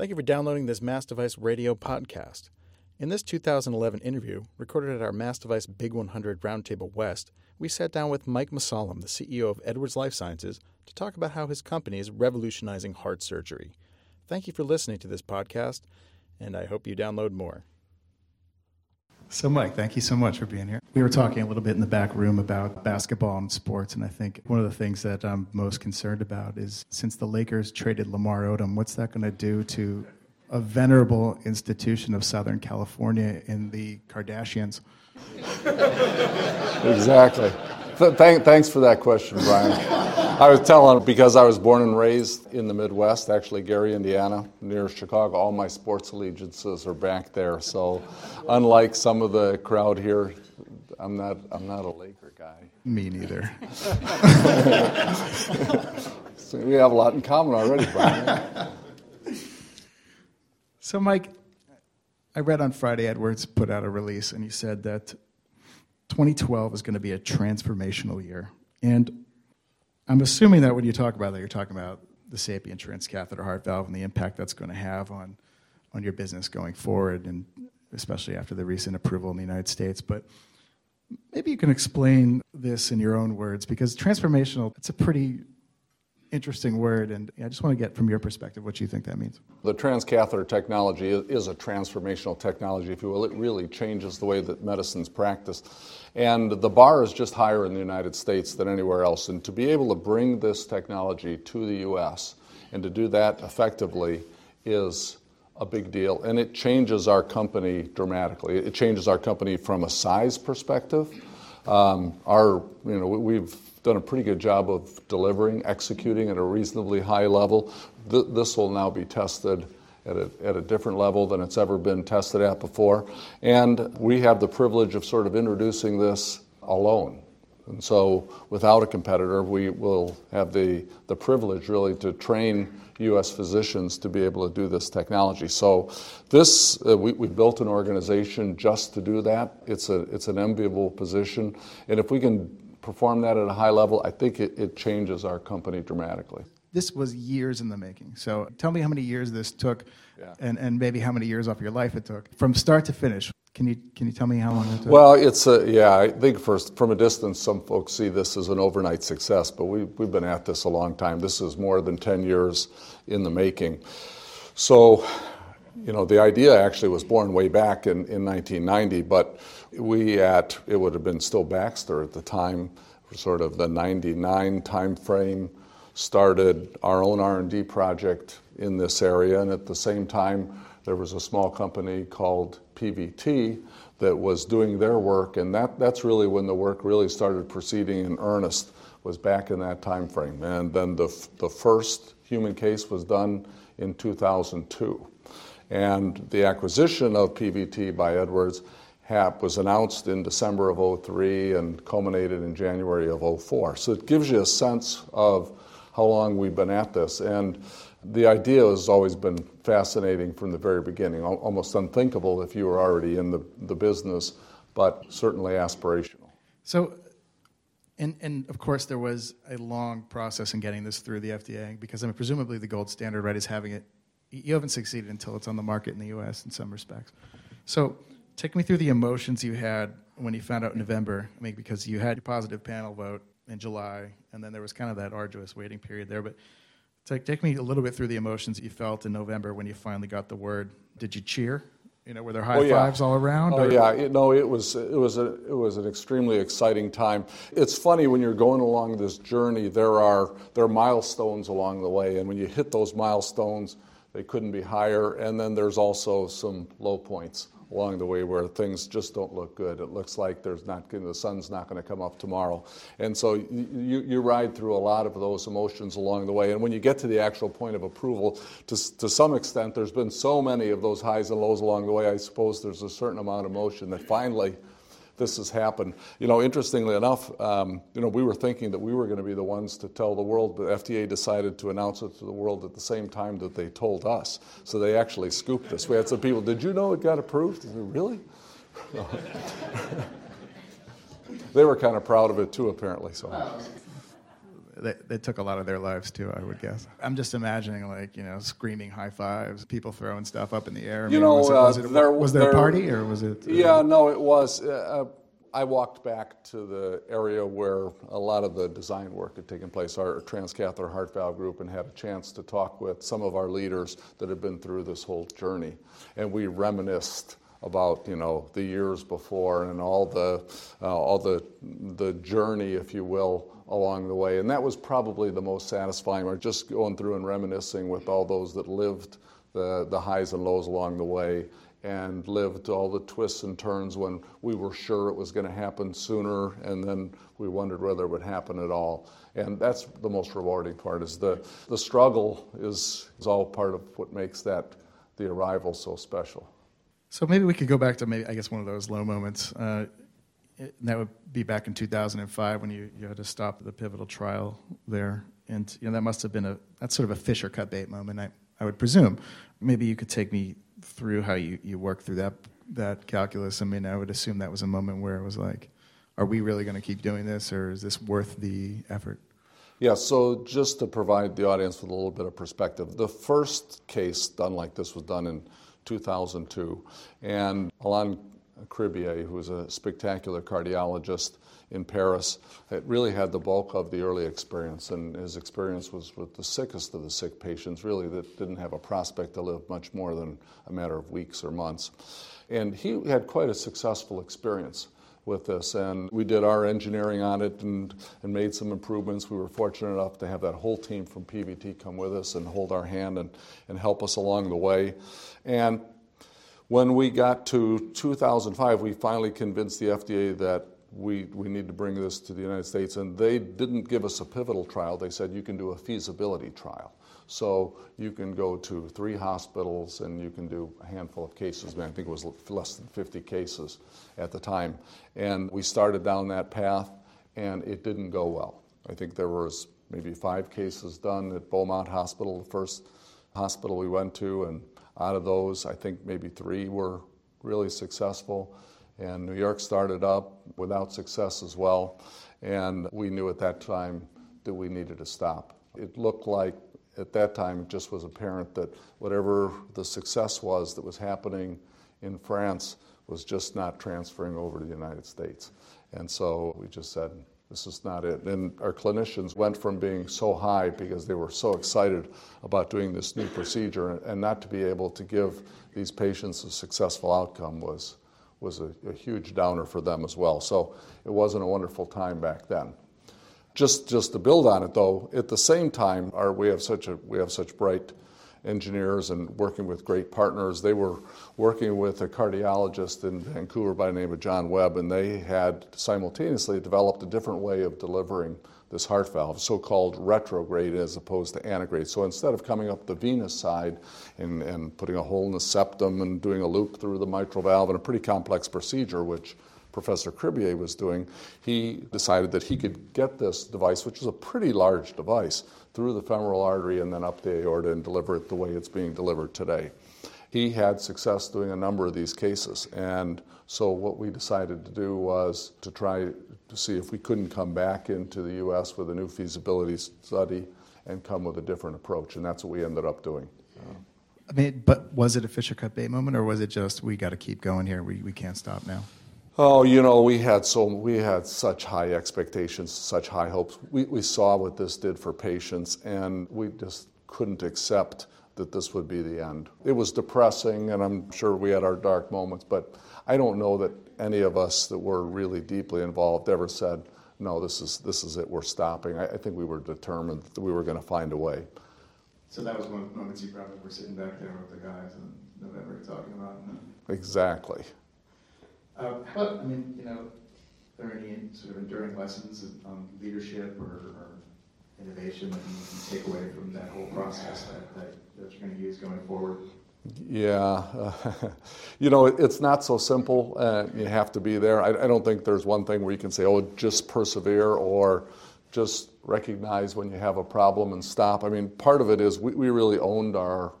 Thank you for downloading this MassDevice radio podcast. In this 2011 interview, recorded at our MassDevice Big 100 Roundtable West, we sat down with Mike Mussallem, the CEO of Edwards Life Sciences, to talk about how his company is revolutionizing heart surgery. Thank you for listening to this podcast, and I hope you download more. So, Mike, thank you so much for being here. We were talking a little bit in the back room about basketball and sports, and I think one of the things that I'm most concerned about is since the Lakers traded Lamar Odom, what's that going to do to a venerable institution of Southern California in the Kardashians? Exactly. Thanks for that question, Brian. I was telling, because I was born and raised in the Midwest, actually Gary, Indiana, near Chicago, all my sports allegiances are back there. So unlike some of the crowd here, I'm not a Laker guy. Me neither. So we have a lot in common already, Brian. So, Mike, I read on Friday Edwards put out a release, and he said that 2012 is going to be a transformational year. And I'm assuming that when you talk about that, you're talking about the Sapien transcatheter heart valve and the impact that's going to have on your business going forward, and especially after the recent approval in the United States. But maybe you can explain this in your own words, because transformational, it's a pretty interesting word, and I just want to get from your perspective what you think that means. The transcatheter technology is a transformational technology, if you will. It really changes the way that medicine's practiced, and the bar is just higher in the United States than anywhere else. And to be able to bring this technology to the U.S. and to do that effectively is a big deal, and it changes our company dramatically. It changes our company from a size perspective. We've done a pretty good job of delivering, executing at a reasonably high level. This will now be tested at a different level than it's ever been tested at before. And we have the privilege of sort of introducing this alone. And so without a competitor, we will have the privilege really to train U.S. physicians to be able to do this technology. So this, we built an organization just to do that. It's an enviable position. And if we can perform that at a high level, I think it changes our company dramatically. This was years in the making. So tell me how many years this took, and maybe how many years off your life it took from start to finish. Can you tell me how long it took? Well, I think first from a distance, some folks see this as an overnight success, but we've been at this a long time. This is more than 10 years in the making. So, the idea actually was born way back in 1990, but it would have been still Baxter at the time, sort of the 99 time frame, started our own R&D project in this area. And at the same time, there was a small company called PVT that was doing their work. And that's really when the work really started proceeding in earnest, was back in that time frame. And then the first human case was done in 2002. And the acquisition of PVT by Edwards was announced in December of 2003 and culminated in January of 2004. So it gives you a sense of how long we've been at this. And the idea has always been fascinating from the very beginning, almost unthinkable if you were already in the business, but certainly aspirational. So, and of course there was a long process in getting this through the FDA, because presumably the gold standard, right, is having it. You haven't succeeded until it's on the market in the U.S. in some respects. So take me through the emotions you had when you found out in November, because you had your positive panel vote in July, and then there was kind of that arduous waiting period there. But take me a little bit through the emotions you felt in November when you finally got the word. Did you cheer? Were there high fives all around? It was an extremely exciting time. It's funny, when you're going along this journey, there are milestones along the way, and when you hit those milestones, they couldn't be higher. And then there's also some low points along the way where things just don't look good. It looks like the sun's not going to come up tomorrow. And so you ride through a lot of those emotions along the way. And when you get to the actual point of approval, to some extent, there's been so many of those highs and lows along the way, I suppose there's a certain amount of emotion that finally this has happened. Interestingly enough, we were thinking that we were going to be the ones to tell the world, but FDA decided to announce it to the world at the same time that they told us. So they actually scooped us. We had some people, did you know it got approved? Said, really? They were kind of proud of it too, apparently. So they took a lot of their lives too, I would guess. I'm just imagining, like, you know, screaming high fives, people throwing stuff up in the air. I mean, you know, was there a party, or was it? Yeah, no, it was. I walked back to the area where a lot of the design work had taken place, our transcatheter heart valve group, and had a chance to talk with some of our leaders that had been through this whole journey. And we reminisced about, you know, the years before and all the journey, if you will, along the way. And that was probably the most satisfying, or just going through and reminiscing with all those that lived the highs and lows along the way, and lived all the twists and turns when we were sure it was going to happen sooner, and then we wondered whether it would happen at all. And that's the most rewarding part, is the struggle is all part of what makes the arrival so special. So maybe we could go back to one of those low moments. That would be back in 2005 when you had to stop the pivotal trial there. And you know, that must have been that's sort of a fish or cut bait moment, I would presume. Maybe you could take me through how you worked through that calculus. I mean, I would assume that was a moment where it was like, are we really going to keep doing this, or is this worth the effort? Yeah, so just to provide the audience with a little bit of perspective, the first case done like this was done in 2002, and Alan Cribier, who was a spectacular cardiologist in Paris, it really had the bulk of the early experience, and his experience was with the sickest of the sick patients, really, that didn't have a prospect to live much more than a matter of weeks or months. And he had quite a successful experience with this, and we did our engineering on it and made some improvements. We were fortunate enough to have that whole team from PVT come with us and hold our hand and help us along the way. And when we got to 2005, we finally convinced the FDA that we need to bring this to the United States, and they didn't give us a pivotal trial. They said you can do a feasibility trial. So you can go to 3 hospitals and you can do a handful of cases. I think it was less than 50 cases at the time. And we started down that path, and it didn't go well. I think there was maybe 5 cases done at Beaumont Hospital, the first hospital we went to, and out of those, I think maybe 3 were really successful. And New York started up without success as well. And we knew at that time that we needed to stop. It looked like at that time, it just was apparent that whatever the success was that was happening in France was just not transferring over to the United States. And so we just said, this is not it. And our clinicians went from being so high because they were so excited about doing this new procedure, and not to be able to give these patients a successful outcome was a huge downer for them as well. So it wasn't a wonderful time back then. Just to build on it, though, at the same time, we have such bright engineers and working with great partners. They were working with a cardiologist in Vancouver by the name of John Webb, and they had simultaneously developed a different way of delivering this heart valve, so-called retrograde as opposed to antegrade. So instead of coming up the venous side and putting a hole in the septum and doing a loop through the mitral valve and a pretty complex procedure, which Professor Cribier was doing, he decided that he could get this device, which was a pretty large device, through the femoral artery and then up the aorta and deliver it the way it's being delivered today. He had success doing a number of these cases, and so what we decided to do was to try to see if we couldn't come back into the U.S. with a new feasibility study and come with a different approach, and that's what we ended up doing. I mean, but was it a Fisher Cut Bay moment, or was it just, we got to keep going here, we can't stop now? Oh, you know, we had such high expectations, such high hopes. We saw what this did for patients, and we just couldn't accept that this would be the end. It was depressing, and I'm sure we had our dark moments, but I don't know that any of us that were really deeply involved ever said, no, this is it, we're stopping. I think we were determined that we were going to find a way. So that was one of the moments you probably were sitting back there with the guys in November talking about. Exactly. But I mean, you know, are there any sort of enduring lessons on leadership or innovation that you can take away from that whole process that you're going to use going forward? Yeah, you know, it's not so simple. You have to be there. I don't think there's one thing where you can say, oh, just persevere or just recognize when you have a problem and stop. I mean, part of it is we really owned our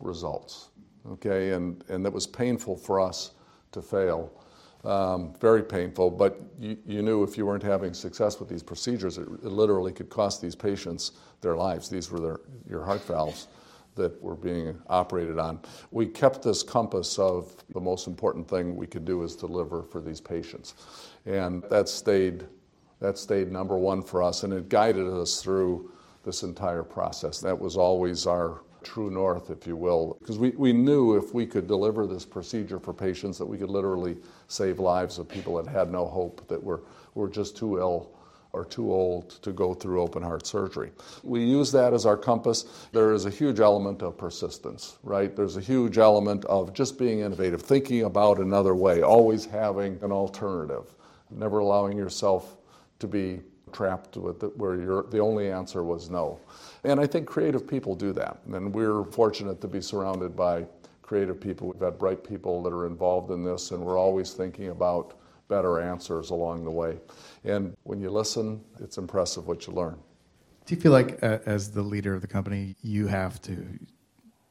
results, okay, and that was painful for us to fail. Very painful, but you knew if you weren't having success with these procedures, it literally could cost these patients their lives. These were your heart valves that were being operated on. We kept this compass of the most important thing we could do is deliver for these patients, and that stayed number one for us, and it guided us through this entire process. That was always our true north, if you will, because we knew if we could deliver this procedure for patients that we could literally save lives of people that had no hope, that were just too ill or too old to go through open heart surgery. We use that as our compass. There is a huge element of persistence, right? There's a huge element of just being innovative, thinking about another way, always having an alternative, never allowing yourself to be trapped with it, where the only answer was no. And I think creative people do that. And we're fortunate to be surrounded by creative people. We've had bright people that are involved in this, and we're always thinking about better answers along the way. And when you listen, it's impressive what you learn. Do you feel like, as the leader of the company, you have to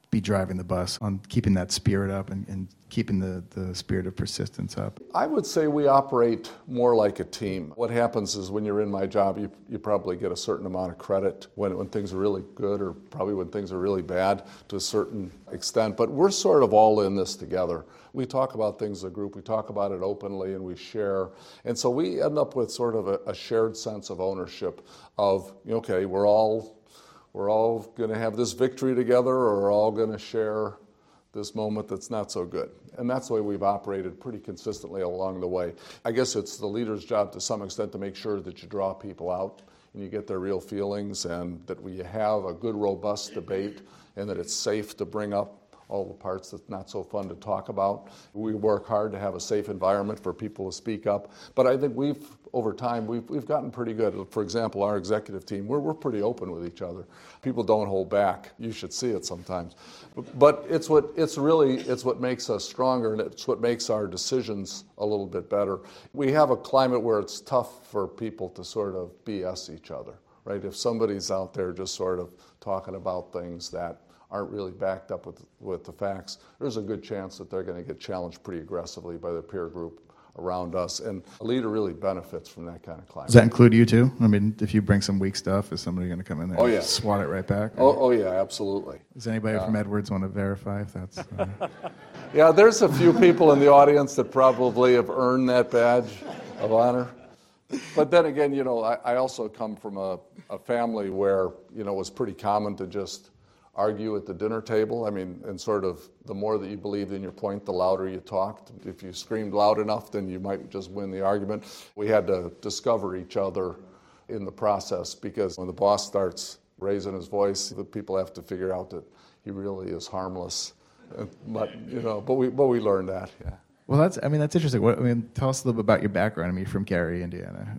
be driving the bus on keeping that spirit up and keeping the spirit of persistence up? I would say we operate more like a team. What happens is when you're in my job, you probably get a certain amount of credit when things are really good, or probably when things are really bad to a certain extent. But we're sort of all in this together. We talk about things as a group, we talk about it openly, and we share. And so we end up with sort of a shared sense of ownership of, okay, we're all going to have this victory together, or we're all going to share this moment that's not so good. And that's the way we've operated pretty consistently along the way. I guess it's the leader's job to some extent to make sure that you draw people out and you get their real feelings, and that we have a good, robust debate, and that it's safe to bring up all the parts that's not so fun to talk about. We work hard to have a safe environment for people to speak up. But I think over time, we've gotten pretty good. For example, our executive team, we're pretty open with each other. People don't hold back. You should see it sometimes. But it's what makes us stronger, and it's what makes our decisions a little bit better. We have a climate where it's tough for people to sort of BS each other, right? If somebody's out there just sort of talking about things that aren't really backed up with the facts, there's a good chance that they're going to get challenged pretty aggressively by their peer group around us. And a leader really benefits from that kind of climate. Does that include you too? I mean, if you bring some weak stuff, is somebody going to come in there and swat it right back? Oh, yeah, absolutely. Does anybody from Edwards want to verify if that's... Yeah, there's a few people in the audience that probably have earned that badge of honor. But then again, I also come from a family where, it was pretty common to just argue at the dinner table. I mean, and sort of the more that you believed in your point, the louder you talked. If you screamed loud enough, then you might just win the argument. We had to discover each other in the process, because when the boss starts raising his voice, the people have to figure out that he really is harmless. But we learned that. Yeah. Well, that's interesting. Tell us a little bit about your background. I mean, you're from Gary, Indiana.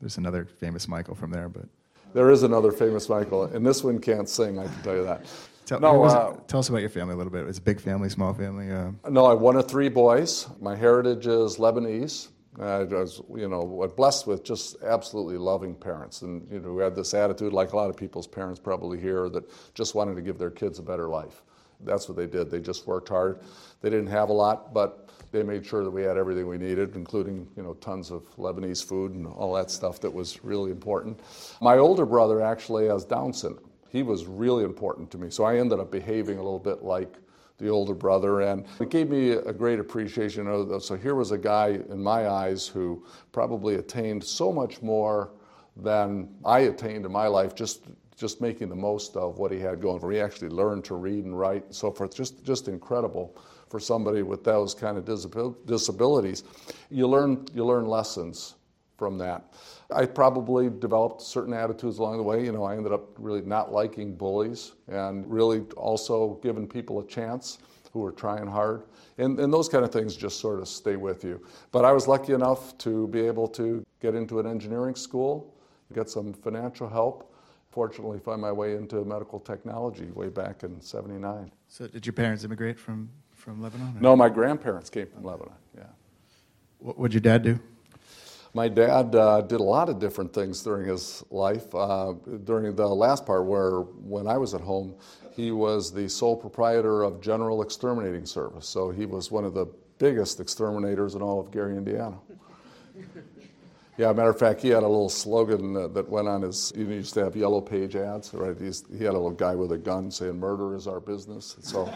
There's another famous Michael from there, but. There is another famous Michael, and this one can't sing, I can tell you that. Tell us about your family a little bit. It's a big family, small family? No, I'm one of three boys. My heritage is Lebanese. I was, blessed with just absolutely loving parents. And, we had this attitude, like a lot of people's parents probably here, that just wanted to give their kids a better life. That's what they did. They just worked hard. They didn't have a lot, but they made sure that we had everything we needed, including, tons of Lebanese food and all that stuff that was really important. My older brother actually has Down syndrome. He was really important to me, so I ended up behaving a little bit like the older brother, and it gave me a great appreciation. So here was a guy, in my eyes, who probably attained so much more than I attained in my life, just making the most of what he had going for. He actually learned to read and write and so forth. Just incredible for somebody with those kind of disabilities. You learn lessons from that. I probably developed certain attitudes along the way. I ended up really not liking bullies, and really also giving people a chance who were trying hard. And those kind of things just sort of stay with you. But I was lucky enough to be able to get into an engineering school, get some financial help, fortunately find my way into medical technology way back in 1979. So did your parents immigrate from Lebanon? Or? No, my grandparents came from Lebanon, yeah. What did your dad do? My dad did a lot of different things during his life. During the last part, when I was at home, he was the sole proprietor of General Exterminating Service. So he was one of the biggest exterminators in all of Gary, Indiana. Yeah, matter of fact, he had a little slogan that went on his, he used to have yellow page ads, right? He had a little guy with a gun saying, "Murder is our business." So,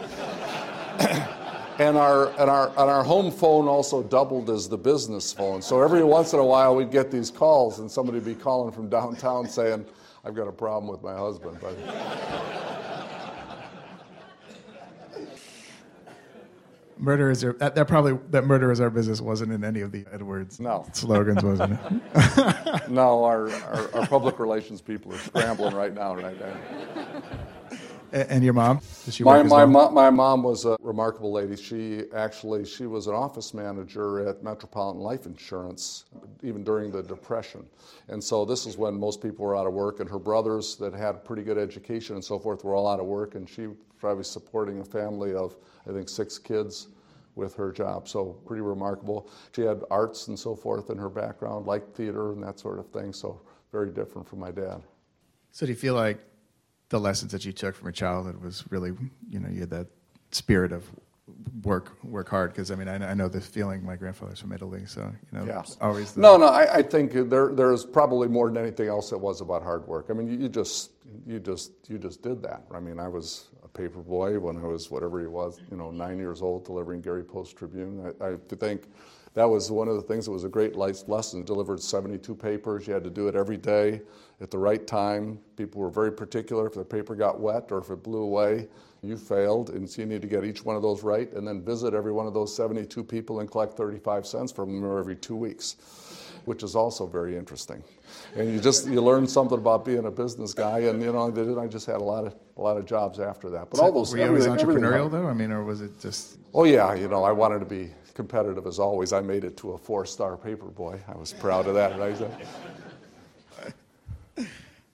and our home phone also doubled as the business phone. So every once in a while we'd get these calls and somebody would be calling from downtown saying, "I've got a problem with my husband." But murder is murder is our business wasn't in any of the Edwards slogans, wasn't it? No, our public relations people are scrambling right now. Right? And your mom? Did she work as well? My mom was a remarkable lady. She was an office manager at Metropolitan Life Insurance, even during the Depression. And so this is when most people were out of work, and her brothers that had pretty good education and so forth were all out of work, and she probably supporting a family of, I think, 6 kids with her job, so pretty remarkable. She had arts and so forth in her background, like theater and that sort of thing, so very different from my dad. So do you feel like the lessons that you took from your childhood was really, you had that spirit of work hard? Because, I know the feeling. My grandfather's from Italy, so, yeah. Always. I think there is probably more than anything else it was about hard work. You just did that. I was a paper boy when I was whatever he was, 9 years old, delivering Gary Post Tribune. I think that was one of the things that was a great life lesson. Delivered 72 papers. You had to do it every day at the right time. People were very particular. If the paper got wet or if it blew away, you failed. And so you need to get each one of those right and then visit every one of those 72 people and collect 35 cents from them every 2 weeks, which is also very interesting. And you learn something about being a business guy. And, I just had a lot of jobs after that. But so all those... Were you always entrepreneurial, though? Or was it just... Oh, yeah. I wanted to be competitive as always. I made it to a 4-star paper boy. I was proud of that. Right?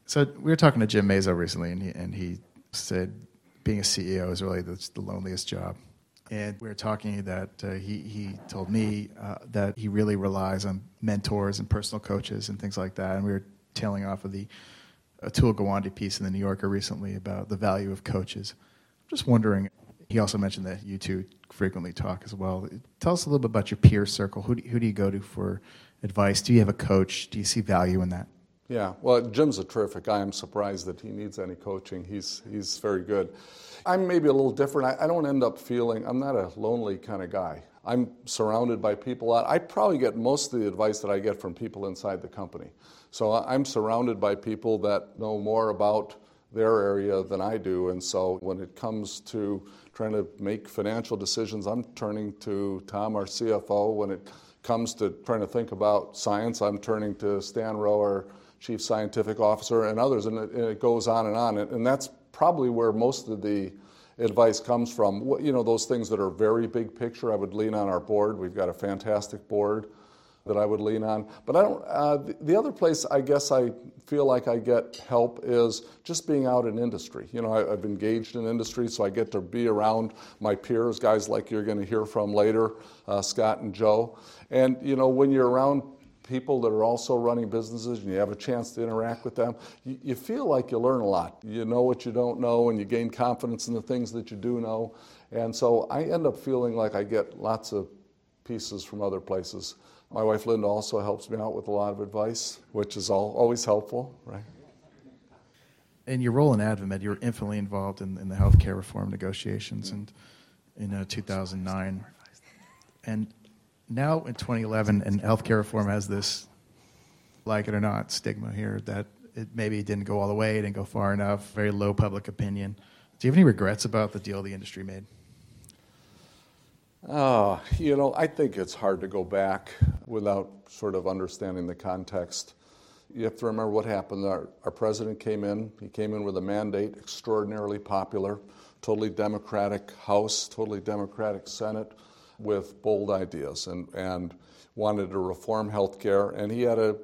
So we were talking to Jim Mazo recently, and he said being a CEO is really the loneliest job. And we were talking that he told me that he really relies on mentors and personal coaches and things like that. And we were tailing off of the Atul Gawande piece in The New Yorker recently about the value of coaches. I'm just wondering... He also mentioned that you two frequently talk as well. Tell us a little bit about your peer circle. Who do you go to for advice? Do you have a coach? Do you see value in that? Yeah, well, Jim's a terrific guy. I'm surprised that he needs any coaching. He's very good. I'm maybe a little different. I don't end up feeling, I'm not a lonely kind of guy. I'm surrounded by people. I probably get most of the advice that I get from people inside the company. So I'm surrounded by people that know more about their area than I do. And so when it comes to trying to make financial decisions, I'm turning to Tom, our CFO. When it comes to trying to think about science, I'm turning to Stan Rowe, our chief scientific officer, and others. And it goes on and on. And that's probably where most of the advice comes from. Those things that are very big picture, I would lean on our board. We've got a fantastic board that I would lean on. But I don't. The other place I guess I feel like I get help is just being out in industry. I've engaged in industry, so I get to be around my peers, guys like you're going to hear from later, Scott and Joe. And, when you're around people that are also running businesses and you have a chance to interact with them, you feel like you learn a lot. You know what you don't know, and you gain confidence in the things that you do know. And so I end up feeling like I get lots of pieces from other places. My wife, Linda, also helps me out with a lot of advice, which is always helpful, right? In your role in AdvaMed, you were infinitely involved in the healthcare reform negotiations and in 2009. And now in 2011, and healthcare reform has this, like it or not, stigma here that it maybe didn't go all the way, it didn't go far enough, very low public opinion. Do you have any regrets about the deal the industry made? I think it's hard to go back without sort of understanding the context. You have to remember what happened. Our president came in. He came in with a mandate, extraordinarily popular, totally Democratic House, totally Democratic Senate, with bold ideas and wanted to reform health care. And he had a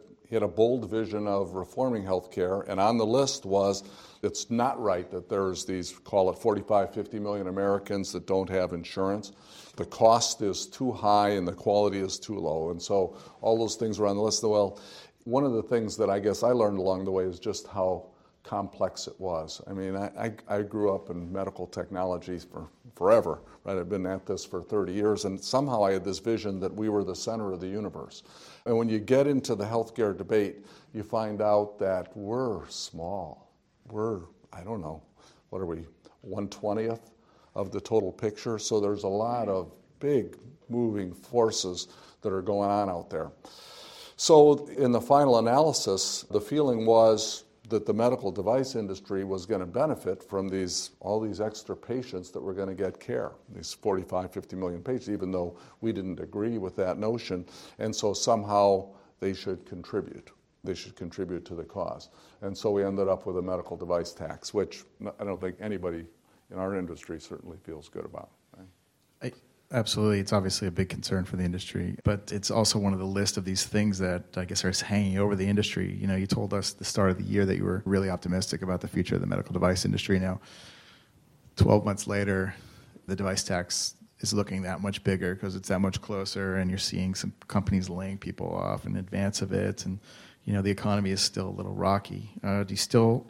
bold vision of reforming health care. And on the list was, it's not right that there's these, call it 45, 50 million Americans that don't have insurance. The cost is too high and the quality is too low. And so all those things were on the list. Well, one of the things that I guess I learned along the way is just how complex it was. I grew up in medical technology for forever, right? I've been at this for 30 years, and somehow I had this vision that we were the center of the universe. And when you get into the healthcare debate, you find out that we're small. We're, I don't know, what are we, 1/20th of the total picture? So there's a lot of big moving forces that are going on out there. So in the final analysis, the feeling was that the medical device industry was going to benefit from all these extra patients that were going to get care, these 45, 50 million patients, even though we didn't agree with that notion. And so somehow they should contribute. They should contribute to the cause. And so we ended up with a medical device tax, which I don't think anybody in our industry certainly feels good about. Right? Absolutely. It's obviously a big concern for the industry, but it's also one of the list of these things that I guess are hanging over the industry. You know, you told us at the start of the year that you were really optimistic about the future of the medical device industry. Now, 12 months later, the device tax is looking that much bigger because it's that much closer, and you're seeing some companies laying people off in advance of it. And, you know, the economy is still a little rocky. Do you still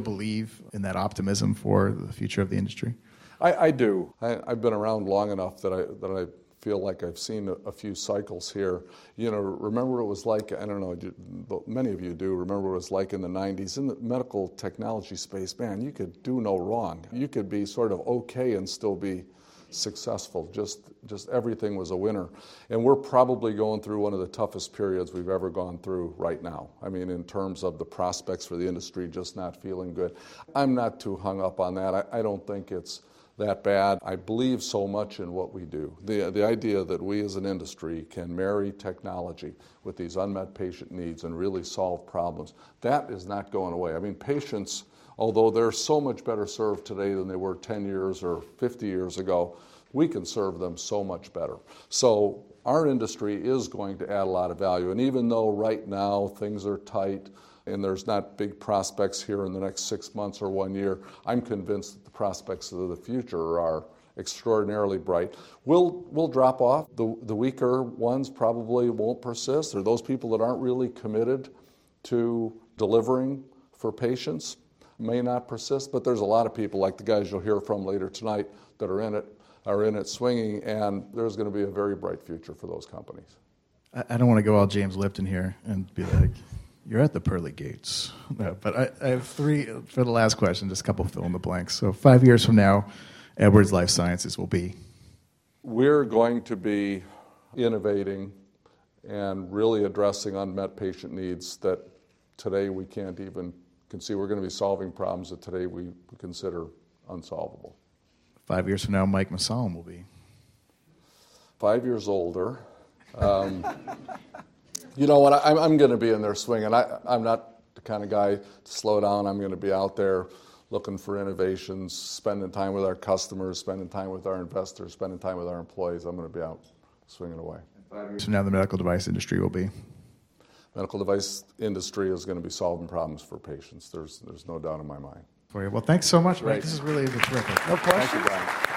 believe in that optimism for the future of the industry? I do. I've been around long enough that I feel like I've seen a few cycles here. You know, remember it was like, I don't know, many of you do remember it was like in the 90s. In the medical technology space, man, you could do no wrong. You could be sort of okay and still be successful. Just everything was a winner. And we're probably going through one of the toughest periods we've ever gone through right now. I mean, in terms of the prospects for the industry just not feeling good. I'm not too hung up on that. I don't think it's that bad. I believe so much in what we do. The idea that we as an industry can marry technology with these unmet patient needs and really solve problems, that is not going away. I mean, patients, although they're so much better served today than they were 10 years or 50 years ago, we can serve them so much better. So our industry is going to add a lot of value. And even though right now things are tight, and there's not big prospects here in the next 6 months or 1 year, I'm convinced that the prospects of the future are extraordinarily bright. We'll drop off. The weaker ones probably won't persist. They're those people that aren't really committed to delivering for patients, may not persist, but there's a lot of people like the guys you'll hear from later tonight that are in it swinging, and there's going to be a very bright future for those companies. I don't want to go all James Lipton here and be like... You're at the pearly gates. No, but I have three for the last question, just a couple fill in the blanks. So 5 years from now, Edwards Life Sciences will be? We're going to be innovating and really addressing unmet patient needs that today we can't even conceive. We're going to be solving problems that today we consider unsolvable. 5 years from now, Mike Mussallem will be? 5 years older. You know what, I'm going to be in there swinging. I'm not the kind of guy to slow down. I'm going to be out there looking for innovations, spending time with our customers, spending time with our investors, spending time with our employees. I'm going to be out swinging away. So now the medical device industry will be? Medical device industry is going to be solving problems for patients. There's no doubt in my mind. Well, thanks so much, Mike. This is really terrific. No questions? Thank you, Brian.